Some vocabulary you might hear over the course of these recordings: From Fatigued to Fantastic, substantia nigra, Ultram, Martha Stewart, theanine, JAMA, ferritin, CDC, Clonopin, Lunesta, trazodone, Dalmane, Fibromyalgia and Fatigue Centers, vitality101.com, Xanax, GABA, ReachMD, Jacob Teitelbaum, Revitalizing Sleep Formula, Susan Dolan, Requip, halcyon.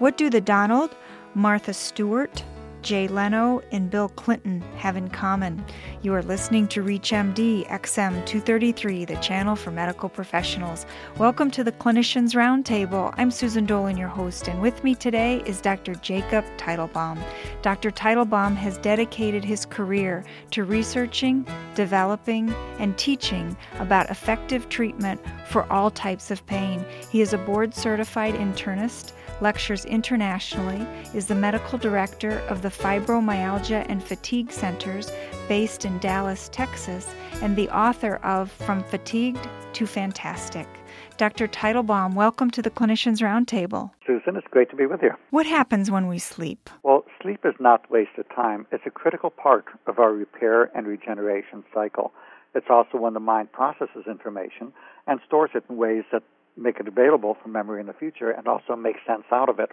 What do the Donald, Martha Stewart, Jay Leno, and Bill Clinton have in common? You are listening to ReachMD XM 233, the channel for medical professionals. Welcome to the Clinicians Roundtable. I'm Susan Dolan, your host, and with me today is Dr. Jacob Teitelbaum. Dr. Teitelbaum has dedicated his career to researching, developing, and teaching about effective treatment for all types of pain. He is a board-certified internist, lectures internationally, is the medical director of the Fibromyalgia and Fatigue Centers based in Dallas, Texas, and the author of From Fatigued to Fantastic. Dr. Teitelbaum, welcome to the Clinicians Roundtable. Susan, it's great to be with you. What happens when we sleep? Well, sleep is not wasted time. It's a critical part of our repair and regeneration cycle. It's also when the mind processes information and stores it in ways that make it available for memory in the future and also make sense out of it.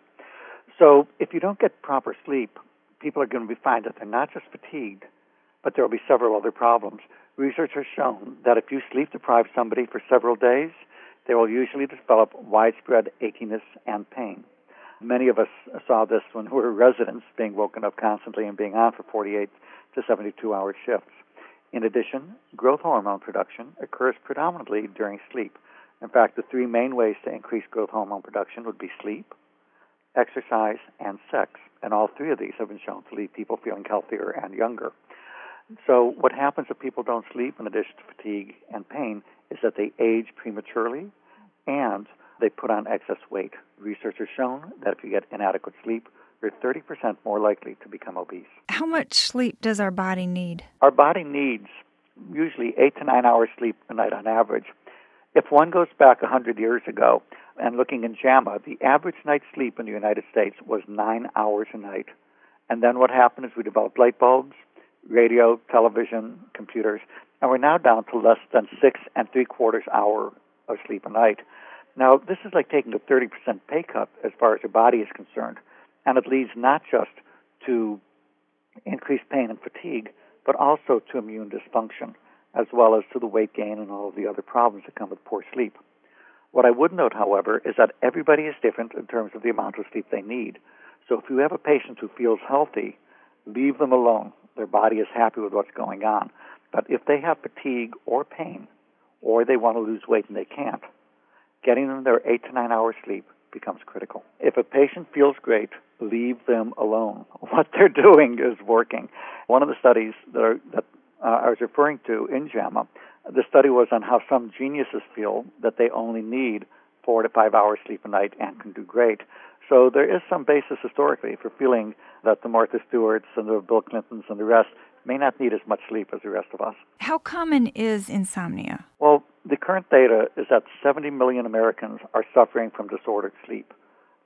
So if you don't get proper sleep, people are going to find that they're not just fatigued, but there will be several other problems. Research has shown that if you sleep-deprive somebody for several days, they will usually develop widespread achiness and pain. Many of us saw this when we were residents, being woken up constantly and being on for 48 to 72-hour shifts. In addition, growth hormone production occurs predominantly during sleep. In fact, the three main ways to increase growth hormone production would be sleep, exercise, and sex. And all three of these have been shown to leave people feeling healthier and younger. So what happens if people don't sleep, in addition to fatigue and pain, is that they age prematurely and they put on excess weight. Research has shown that if you get inadequate sleep, you're 30% more likely to become obese. How much sleep does our body need? Our body needs usually 8 to 9 hours sleep a night on average. If one goes back 100 years ago and looking in JAMA, the average night's sleep in the United States was 9 hours a night. And then what happened is we developed light bulbs, radio, television, computers, and we're now down to less than 6 3/4 hours of sleep a night. Now, this is like taking a 30% pay cut as far as your body is concerned, and it leads not just to increased pain and fatigue, but also to immune dysfunction, as well as to the weight gain and all of the other problems that come with poor sleep. What I would note, however, is that everybody is different in terms of the amount of sleep they need. So if you have a patient who feels healthy, leave them alone. Their body is happy with what's going on. But if they have fatigue or pain, or they want to lose weight and they can't, getting them their 8 to 9 hours sleep becomes critical. If a patient feels great, leave them alone. What they're doing is working. One of the studies that I was referring to in JAMA, the study was on how some geniuses feel that they only need 4 to 5 hours sleep a night and can do great. So there is some basis historically for feeling that the Martha Stewarts and the Bill Clintons and the rest may not need as much sleep as the rest of us. How common is insomnia? Well, the current data is that 70 million Americans are suffering from disordered sleep.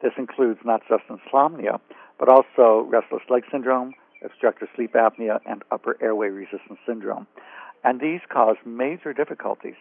This includes not just insomnia, but also restless leg syndrome, obstructive sleep apnea, and upper airway resistance syndrome. And these cause major difficulties.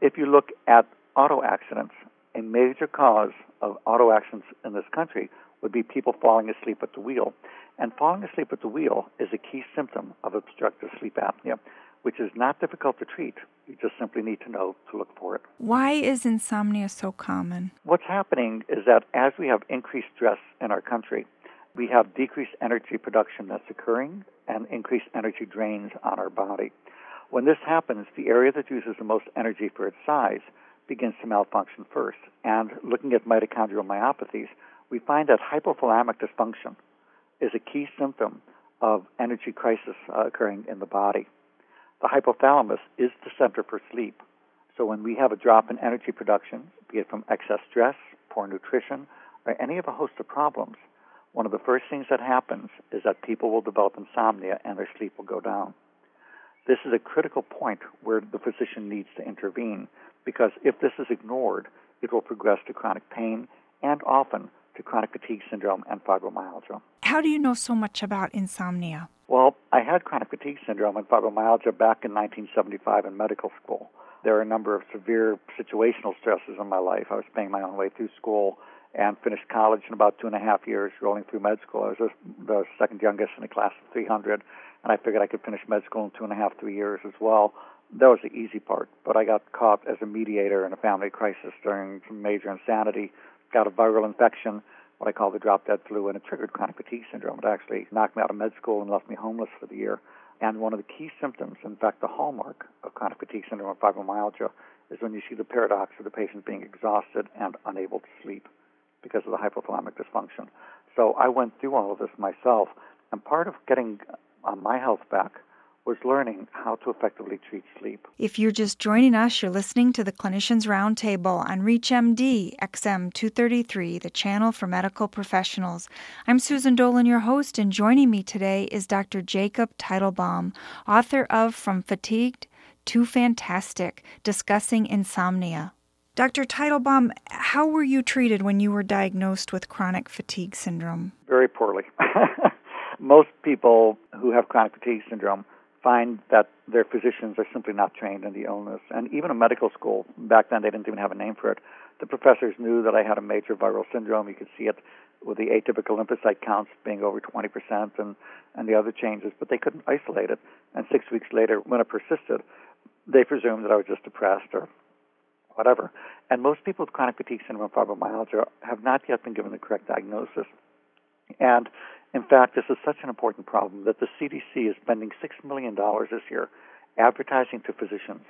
If you look at auto accidents, a major cause of auto accidents in this country would be people falling asleep at the wheel. And falling asleep at the wheel is a key symptom of obstructive sleep apnea, which is not difficult to treat. You just simply need to know to look for it. Why is insomnia so common? What's happening is that as we have increased stress in our country, we have decreased energy production that's occurring and increased energy drains on our body. When this happens, the area that uses the most energy for its size begins to malfunction first. And looking at mitochondrial myopathies, we find that hypothalamic dysfunction is a key symptom of energy crisis occurring in the body. The hypothalamus is the center for sleep. So when we have a drop in energy production, be it from excess stress, poor nutrition, or any of a host of problems, one of the first things that happens is that people will develop insomnia and their sleep will go down. This is a critical point where the physician needs to intervene, because if this is ignored, it will progress to chronic pain and often to chronic fatigue syndrome and fibromyalgia. How do you know so much about insomnia? Well, I had chronic fatigue syndrome and fibromyalgia back in 1975 in medical school. There are a number of severe situational stresses in my life. I was paying my own way through school and finished college in about 2.5 years, rolling through med school. I was the second youngest in a class of 300, and I figured I could finish med school in 2.5 to 3 years as well. That was the easy part, but I got caught as a mediator in a family crisis during some major insanity, got a viral infection, what I call the drop-dead flu, and it triggered chronic fatigue syndrome. It actually knocked me out of med school and left me homeless for the year. And one of the key symptoms, in fact, the hallmark of chronic fatigue syndrome and fibromyalgia, is when you see the paradox of the patient being exhausted and unable to sleep because of the hypothalamic dysfunction. So I went through all of this myself, and part of getting my health back was learning how to effectively treat sleep. If you're just joining us, you're listening to the Clinicians Roundtable on ReachMD XM 233, the channel for medical professionals. I'm Susan Dolan, your host, and joining me today is Dr. Jacob Teitelbaum, author of From Fatigued to Fantastic, discussing insomnia. Dr. Teitelbaum, how were you treated when you were diagnosed with chronic fatigue syndrome? Very poorly. Most people who have chronic fatigue syndrome find that their physicians are simply not trained in the illness. And even in medical school, back then they didn't even have a name for it, the professors knew that I had a major viral syndrome. You could see it with the atypical lymphocyte counts being over 20% and the other changes, but they couldn't isolate it. And 6 weeks later, when it persisted, they presumed that I was just depressed or whatever. And most people with chronic fatigue syndrome and fibromyalgia have not yet been given the correct diagnosis. And in fact, this is such an important problem that the CDC is spending $6 million this year advertising to physicians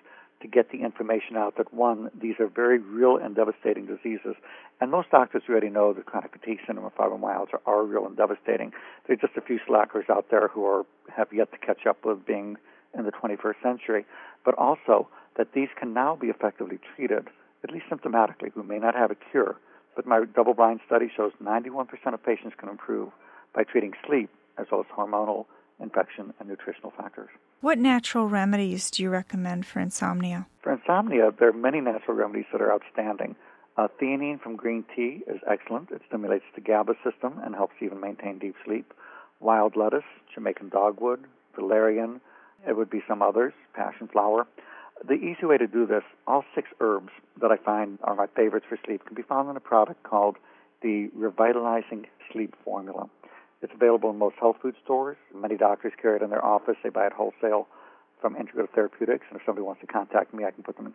to get the information out that, one, these are very real and devastating diseases. And most doctors already know that chronic fatigue syndrome and fibromyalgia are real and devastating. There are just a few slackers out there who have yet to catch up with being in the 21st century. But also that these can now be effectively treated, at least symptomatically. We may not have a cure, but my double-blind study shows 91% of patients can improve by treating sleep as well as hormonal infection and nutritional factors. What natural remedies do you recommend for insomnia? For insomnia, there are many natural remedies that are outstanding. Theanine from green tea is excellent. It stimulates the GABA system and helps even maintain deep sleep. Wild lettuce, Jamaican dogwood, valerian, it would be some others, passion flower. The easy way to do this, all 6 herbs that I find are my favorites for sleep, can be found in a product called the Revitalizing Sleep Formula. It's available in most health food stores. Many doctors carry it in their office. They buy it wholesale from Integrative Therapeutics. And if somebody wants to contact me, I can put them in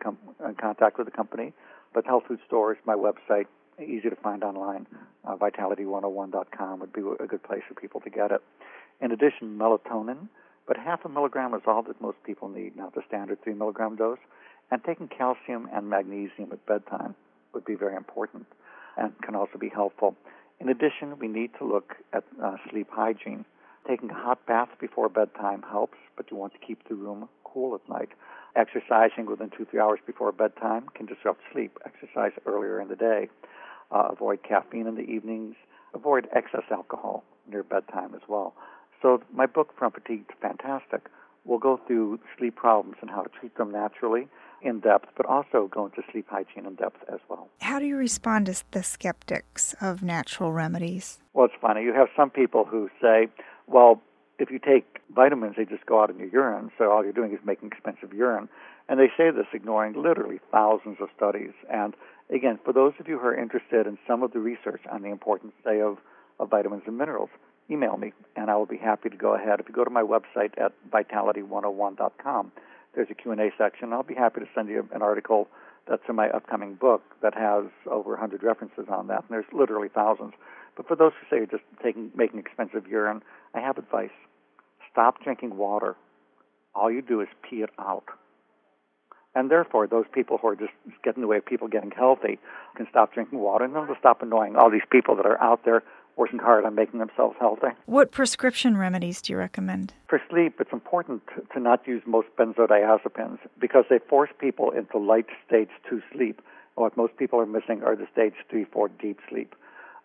contact with the company. But health food stores, my website, easy to find online. Vitality101.com would be a good place for people to get it. In addition, melatonin. But 0.5 milligram is all that most people need, not the standard 3 milligram dose. And taking calcium and magnesium at bedtime would be very important and can also be helpful. In addition, we need to look at sleep hygiene. Taking a hot bath before bedtime helps, but you want to keep the room cool at night. Exercising within 2-3 hours before bedtime can disrupt sleep. Exercise earlier in the day. Avoid caffeine in the evenings. Avoid excess alcohol near bedtime as well. So my book, From Fatigued to Fantastic, will go through sleep problems and how to treat them naturally in depth, but also go into sleep hygiene in depth as well. How do you respond to the skeptics of natural remedies? Well, it's funny. You have some people who say, well, if you take vitamins, they just go out in your urine, so all you're doing is making expensive urine. And they say this ignoring literally thousands of studies. And again, for those of you who are interested in some of the research on the importance, say, of vitamins and minerals, email me, and I will be happy to go ahead. If you go to my website at vitality101.com, there's a Q&A section. I'll be happy to send you an article that's in my upcoming book that has over 100 references on that, and there's literally thousands. But for those who say you're just making expensive urine, I have advice. Stop drinking water. All you do is pee it out. And therefore, those people who are just getting in the way of people getting healthy can stop drinking water, and then they'll stop annoying all these people that are out there working hard on making themselves healthy. What prescription remedies do you recommend? For sleep, it's important to not use most benzodiazepines because they force people into light stage 2 sleep. And what most people are missing are the stage 3-4 deep sleep.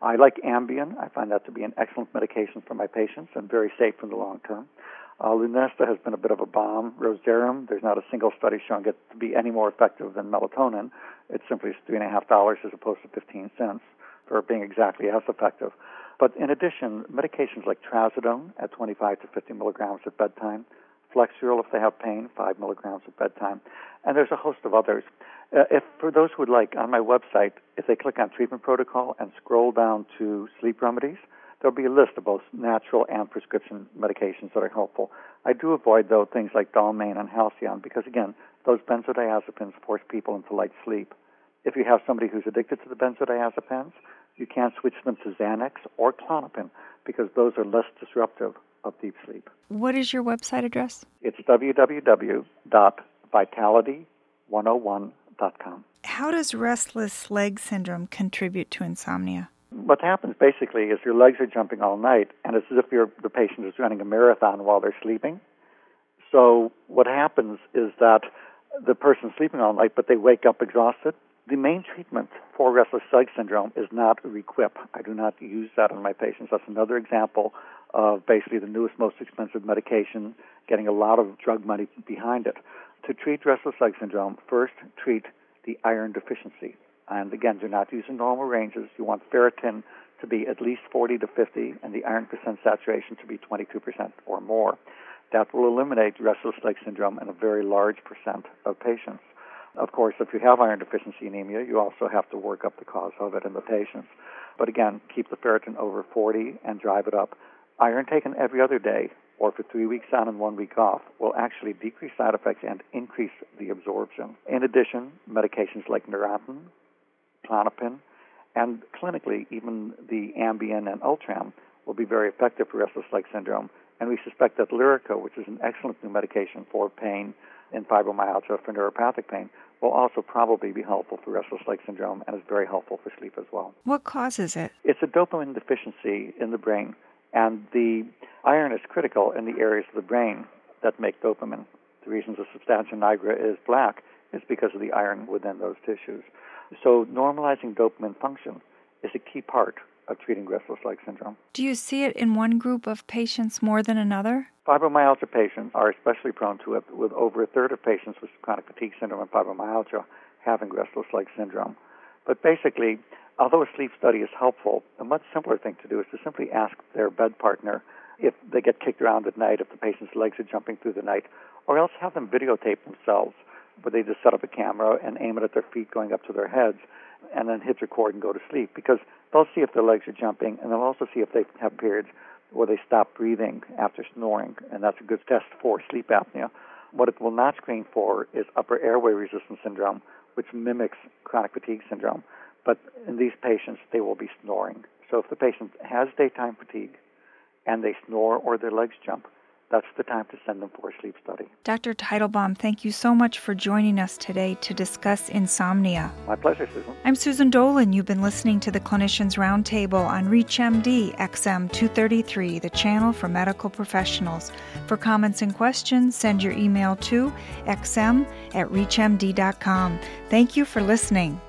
I like Ambien. I find that to be an excellent medication for my patients and very safe in the long term. Lunesta has been a bit of a bomb. Rosarium, there's not a single study showing it to be any more effective than melatonin. It simply is $3.50 as opposed to 15 cents. Or being exactly as effective. But in addition, medications like trazodone at 25 to 50 milligrams at bedtime, flexural if they have pain, 5 milligrams at bedtime, and there's a host of others. If for those who would like, on my website, if they click on treatment protocol and scroll down to sleep remedies, there'll be a list of both natural and prescription medications that are helpful. I do avoid, though, things like Dalmane and halcyon because, again, those benzodiazepines force people into light sleep. If you have somebody who's addicted to the benzodiazepines, You can't switch them to Xanax or Clonopin because those are less disruptive of deep sleep. What is your website address? It's www.vitality101.com. How does restless leg syndrome contribute to insomnia? What happens basically is your legs are jumping all night, and it's as if the patient is running a marathon while they're sleeping. So what happens is that the person's sleeping all night, but they wake up exhausted. The main treatment for restless leg syndrome is not Requip. I do not use that on my patients. That's another example of basically the newest, most expensive medication, getting a lot of drug money behind it. To treat restless leg syndrome, first treat the iron deficiency. And again, do not use normal ranges. You want ferritin to be at least 40 to 50 and the iron percent saturation to be 22% or more. That will eliminate restless leg syndrome in a very large percent of patients. Of course, if you have iron deficiency anemia, you also have to work up the cause of it in the patients. But again, keep the ferritin over 40 and drive it up. Iron taken every other day or for 3 weeks on and 1 week off will actually decrease side effects and increase the absorption. In addition, medications like Neurontin, Clonopin, and clinically even the Ambien and Ultram will be very effective for restless leg syndrome. And we suspect that Lyrica, which is an excellent new medication for pain in fibromyalgia for neuropathic pain, will also probably be helpful for restless leg syndrome and is very helpful for sleep as well. What causes it? It's a dopamine deficiency in the brain, and the iron is critical in the areas of the brain that make dopamine. The reason the substantia nigra is black is because of the iron within those tissues. So normalizing dopamine function is a key part of treating restless leg syndrome. Do you see it in one group of patients more than another? Fibromyalgia patients are especially prone to it, with over a third of patients with chronic fatigue syndrome and fibromyalgia having restless leg syndrome. But basically, although a sleep study is helpful, a much simpler thing to do is to simply ask their bed partner if they get kicked around at night, if the patient's legs are jumping through the night, or else have them videotape themselves, where they just set up a camera and aim it at their feet going up to their heads and then hit record and go to sleep, because they'll see if their legs are jumping, and they'll also see if they have periods where they stop breathing after snoring, and that's a good test for sleep apnea. What it will not screen for is upper airway resistance syndrome, which mimics chronic fatigue syndrome, but in these patients, they will be snoring. So if the patient has daytime fatigue and they snore or their legs jump, that's the time to send them for a sleep study. Dr. Teitelbaum, thank you so much for joining us today to discuss insomnia. My pleasure, Susan. I'm Susan Dolan. You've been listening to the Clinicians Roundtable on ReachMD XM 233, the channel for medical professionals. For comments and questions, send your email to xm@reachmd.com. Thank you for listening.